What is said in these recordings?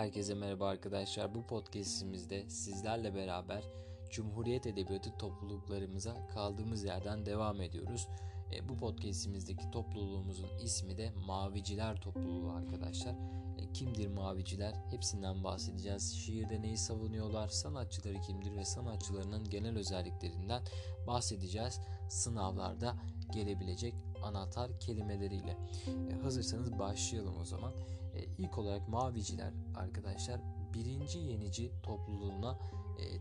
Herkese merhaba arkadaşlar. Bu podcastimizde sizlerle beraber Cumhuriyet Edebiyatı topluluklarımıza kaldığımız yerden devam ediyoruz. Bu podcastimizdeki topluluğumuzun ismi de Maviciler Topluluğu arkadaşlar. Kimdir Maviciler? Hepsinden bahsedeceğiz. Şiirde neyi savunuyorlar? Sanatçıları kimdir? Ve sanatçılarının genel özelliklerinden bahsedeceğiz. Sınavlarda gelebilecek anahtar kelimeleriyle. Hazırsanız başlayalım o zaman. İlk olarak Maviciler arkadaşlar birinci yenici topluluğuna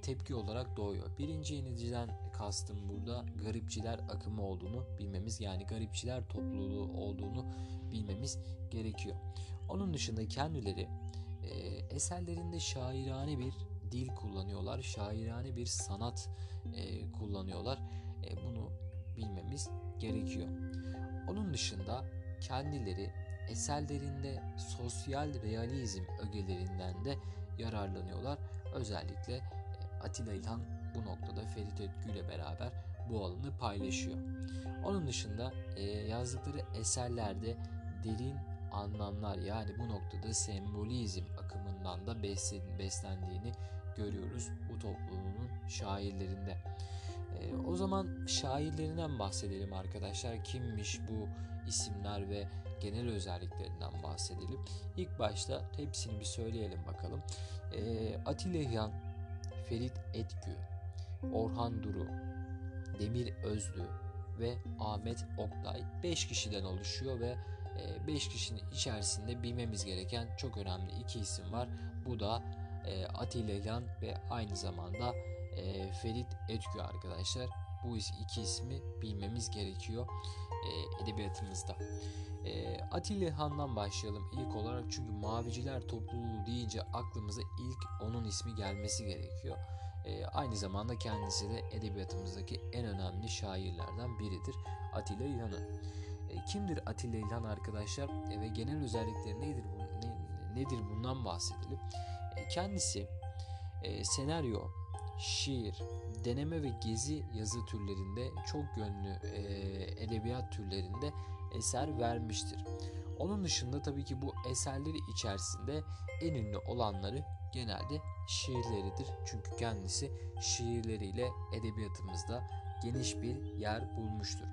tepki olarak doğuyor. Birinci yeniciden kastım burada garipçiler akımı olduğunu bilmemiz, yani garipçiler topluluğu olduğunu bilmemiz gerekiyor. Onun dışında kendileri eserlerinde şairane bir dil kullanıyorlar, şairane bir sanat kullanıyorlar. Bunu bilmemiz gerekiyor. Onun dışında kendileri eserlerinde sosyal realizm ögelerinden de yararlanıyorlar. Özellikle Atilla İlhan bu noktada Ferit Edgü ile beraber bu alanı paylaşıyor. Onun dışında yazdıkları eserlerde derin anlamlar, yani bu noktada sembolizm akımından da beslendiğini görüyoruz bu topluluğun şairlerinde. O zaman şairlerinden bahsedelim arkadaşlar. Kimmiş bu isimler ve genel özelliklerinden bahsedelim. İlk başta hepsini bir söyleyelim bakalım. Atilla İlhan, Ferit Edgü, Orhan Duru, Demir Özlü ve Ahmet Oktay 5 kişiden oluşuyor ve 5 kişinin içerisinde bilmemiz gereken çok önemli iki isim var. Bu da Atilla İlhan ve aynı zamanda Ferit Edgü arkadaşlar. Bu iki ismi bilmemiz gerekiyor edebiyatımızda. Atilla İlhan'dan başlayalım ilk olarak, çünkü Maviciler Topluluğu deyince aklımıza ilk onun ismi gelmesi gerekiyor. Aynı zamanda kendisi de edebiyatımızdaki en önemli şairlerden biridir Atilla İlhan'ın. Kimdir Atilla İlhan arkadaşlar ve genel özellikleri nedir bundan bahsedelim. Kendisi senaryo, şiir, deneme ve gezi yazı türlerinde çok yönlü edebiyat türlerinde eser vermiştir. Onun dışında tabii ki bu eserleri içerisinde en ünlü olanları genelde şiirleridir. Çünkü kendisi şiirleriyle edebiyatımızda geniş bir yer bulmuştur.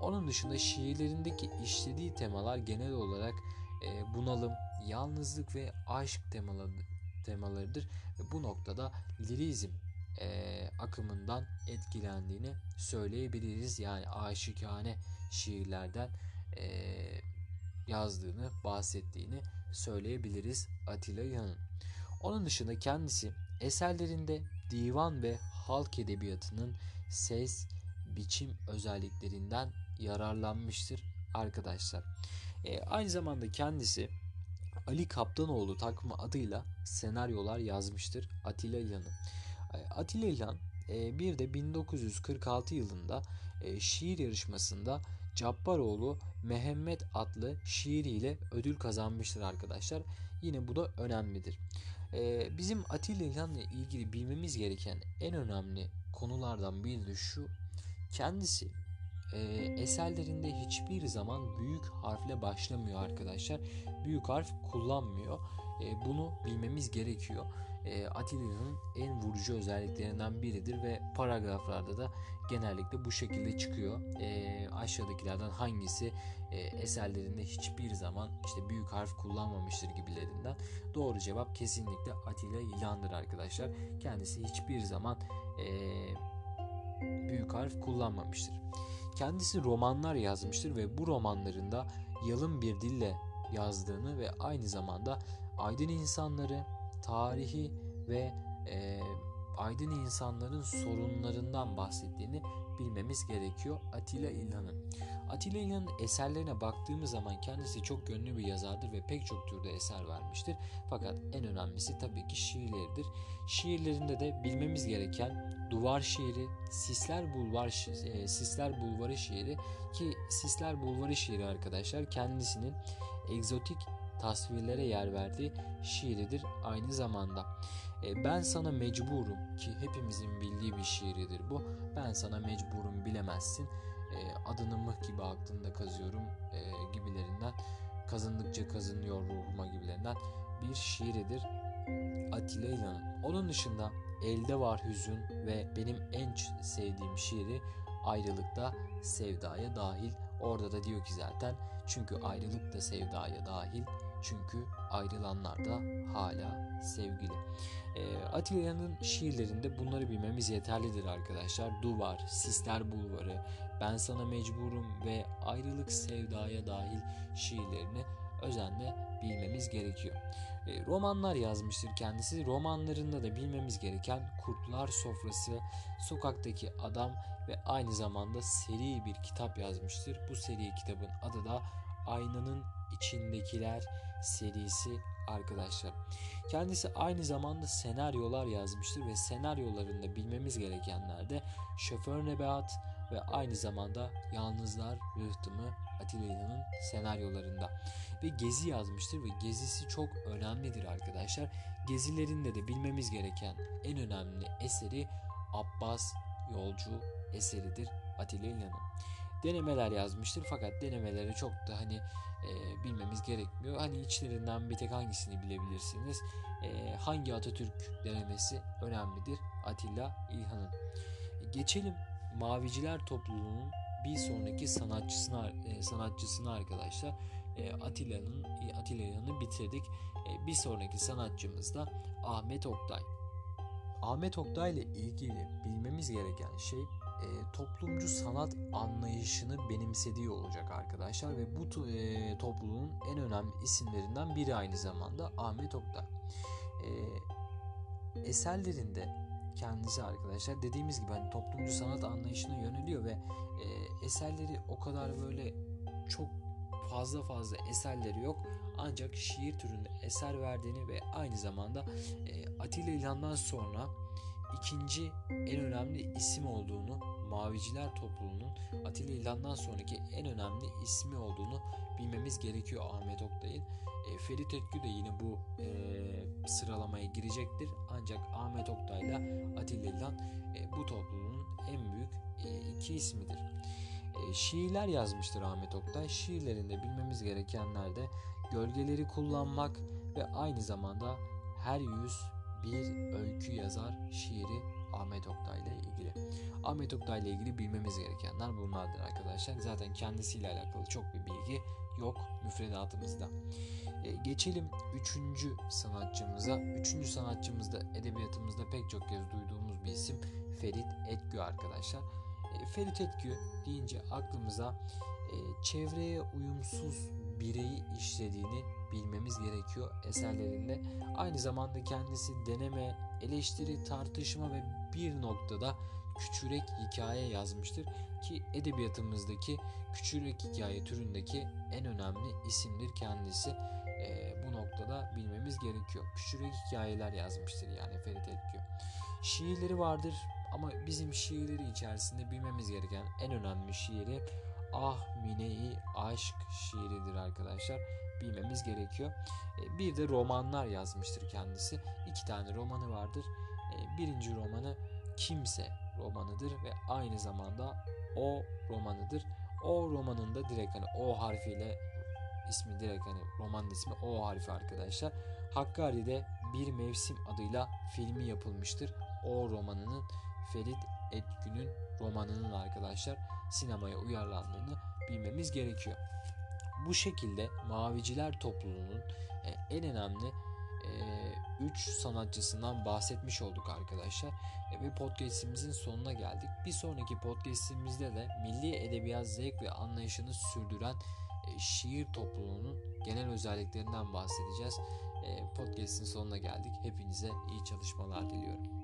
Onun dışında şiirlerindeki işlediği temalar genel olarak bunalım, yalnızlık ve aşk temalarıdır. Bu noktada lirizm akımından etkilendiğini söyleyebiliriz. Yani aşikane şiirlerden yazdığını, bahsettiğini söyleyebiliriz Atilla İlhan'ın. Onun dışında kendisi eserlerinde divan ve halk edebiyatının ses, biçim özelliklerinden yararlanmıştır arkadaşlar. Aynı zamanda kendisi Ali Kaptanoğlu takma adıyla senaryolar yazmıştır Atilla İlhan'ın. Atilla İlhan bir de 1946 yılında şiir yarışmasında Cabbaroğlu Mehmet adlı şiiriyle ödül kazanmıştır arkadaşlar. Yine bu da önemlidir. Bizim Atilla İlhan'la ilgili bilmemiz gereken en önemli konulardan biri de şu: kendisi eserlerinde hiçbir zaman büyük harfle başlamıyor arkadaşlar. Büyük harf kullanmıyor. Bunu bilmemiz gerekiyor. Atilla İlhan'ın en vurucu özelliklerinden biridir ve paragraflarda da genellikle bu şekilde çıkıyor. Aşağıdakilerden hangisi eserlerinde hiçbir zaman işte büyük harf kullanmamıştır gibilerinden. Doğru cevap kesinlikle Atilla İlhan'dır arkadaşlar. Kendisi hiçbir zaman büyük harf kullanmamıştır. Kendisi romanlar yazmıştır ve bu romanlarında yalın bir dille yazdığını ve aynı zamanda aydın insanları, tarihi ve aydın insanların sorunlarından bahsettiğini bilmemiz gerekiyor Atilla İlhan'ın. Atilla İlhan'ın eserlerine baktığımız zaman kendisi çok yönlü bir yazardır ve pek çok türde eser vermiştir. Fakat en önemlisi tabii ki şiirleridir. Şiirlerinde de bilmemiz gereken duvar şiiri, Sisler Bulvarı şiiri, ki Sisler Bulvarı şiiri arkadaşlar kendisinin egzotik tasvirlere yer verdiği şiiridir aynı zamanda. Ben sana mecburum, ki hepimizin bildiği bir şiiridir bu. Ben sana mecburum bilemezsin, adını mıh gibi aklında kazıyorum gibilerinden, kazındıkça kazınıyor ruhuma gibilerinden bir şiiridir Atilla İlhan'ın. Onun dışında Elde Var Hüzün ve benim en sevdiğim şiiri Ayrılıkta Sevdaya Dahil. Orada da diyor ki zaten çünkü ayrılık da sevdaya dahil, çünkü ayrılanlar da hala sevgili. Atilla İlhan'ın şiirlerinde bunları bilmemiz yeterlidir arkadaşlar. Duvar, Sisler Bulvarı, Ben Sana Mecburum ve Ayrılık Sevdaya Dahil şiirlerini özenle bilmemiz gerekiyor. Romanlar yazmıştır kendisi. Romanlarında da bilmemiz gereken Kurtlar Sofrası, Sokaktaki Adam ve aynı zamanda seri bir kitap yazmıştır. Bu seri kitabın adı da Aynanın İçindekiler serisi arkadaşlar. Kendisi aynı zamanda senaryolar yazmıştır ve senaryolarında bilmemiz gerekenler de Şoför Nebahat ve aynı zamanda Yalnızlar Rıhtımı Atilla İlhan'ın senaryolarında. Ve Gezi yazmıştır ve Gezisi çok önemlidir arkadaşlar. Gezilerinde de bilmemiz gereken en önemli eseri Abbas Yolcu eseridir Atilla İlhan'ın. Denemeler yazmıştır fakat denemelere çok da bilmemiz gerekmiyor. Hani içlerinden bir tek hangisini bilebilirsiniz? Hangi Atatürk denemesi önemlidir Atilla İlhan'ın? Geçelim Maviciler Topluluğu'nun bir sonraki sanatçısına arkadaşlar. Atilla İlhan'ı bitirdik. Bir sonraki sanatçımız da Ahmet Oktay. Ahmet Oktay ile ilgili bilmemiz gereken şey toplumcu sanat anlayışını benimsediği olacak arkadaşlar ve bu topluluğun en önemli isimlerinden biri aynı zamanda Ahmet Oktay. Eserlerinde kendisi arkadaşlar dediğimiz gibi hani toplumcu sanat anlayışına yöneliyor ve eserleri o kadar böyle çok fazla eserleri yok, ancak şiir türünde eser verdiğini ve aynı zamanda Atilla İlhan'dan sonra ikinci en önemli isim olduğunu, Maviciler Topluluğu'nun Atilla İlhan'dan sonraki en önemli ismi olduğunu bilmemiz gerekiyor Ahmet Oktay'ın. Ferit Edgü de yine bu sıralamaya girecektir. Ancak Ahmet Oktay'la Atilla İlhan bu topluluğun en büyük iki ismidir. Şiirler yazmıştır Ahmet Oktay. Şiirlerinde bilmemiz gerekenler de Gölgeleri Kullanmak ve aynı zamanda Her Yüz Bir Öykü Yazar şiiri Ahmet Oktay ile ilgili. Ahmet Oktay ile ilgili bilmemiz gerekenler bunlardır arkadaşlar. Zaten kendisiyle alakalı çok bir bilgi yok müfredatımızda. Geçelim 3. sanatçımıza. 3. sanatçımız da edebiyatımızda pek çok kez duyduğumuz bir isim Ferit Edgü arkadaşlar. Ferit Edgü deyince aklımıza çevreye uyumsuz bireyi işlediğini bilmemiz gerekiyor eserlerinde. Aynı zamanda kendisi deneme, eleştiri, tartışma ve bir noktada küçürek hikaye yazmıştır ki edebiyatımızdaki küçürek hikaye türündeki en önemli isimdir kendisi. Bu noktada bilmemiz gerekiyor. Küçürek hikayeler yazmıştır yani Ferit Edgü. Şiirleri vardır ama bizim şiirleri içerisinde bilmemiz gereken en önemli şiiri Ah Mine-i Aşk şiiridir arkadaşlar. Bilmemiz gerekiyor. Bir de romanlar yazmıştır kendisi. 2 tane romanı vardır. Birinci romanı Kimse romanıdır ve aynı zamanda O romanıdır. O romanında direkt O harfiyle ismi direkt romanın ismi O harfi arkadaşlar. Hakkari'de Bir Mevsim adıyla filmi yapılmıştır. O romanının Ferit Edgü'nün romanının arkadaşlar sinemaya uyarlandığını bilmemiz gerekiyor. Bu şekilde Maviciler Topluluğu'nun en önemli 3 sanatçısından bahsetmiş olduk arkadaşlar. Ve podcastimizin sonuna geldik. Bir sonraki podcastimizde de milli edebiyat zevk ve anlayışını sürdüren şiir topluluğunun genel özelliklerinden bahsedeceğiz. Podcastin sonuna geldik. Hepinize iyi çalışmalar diliyorum.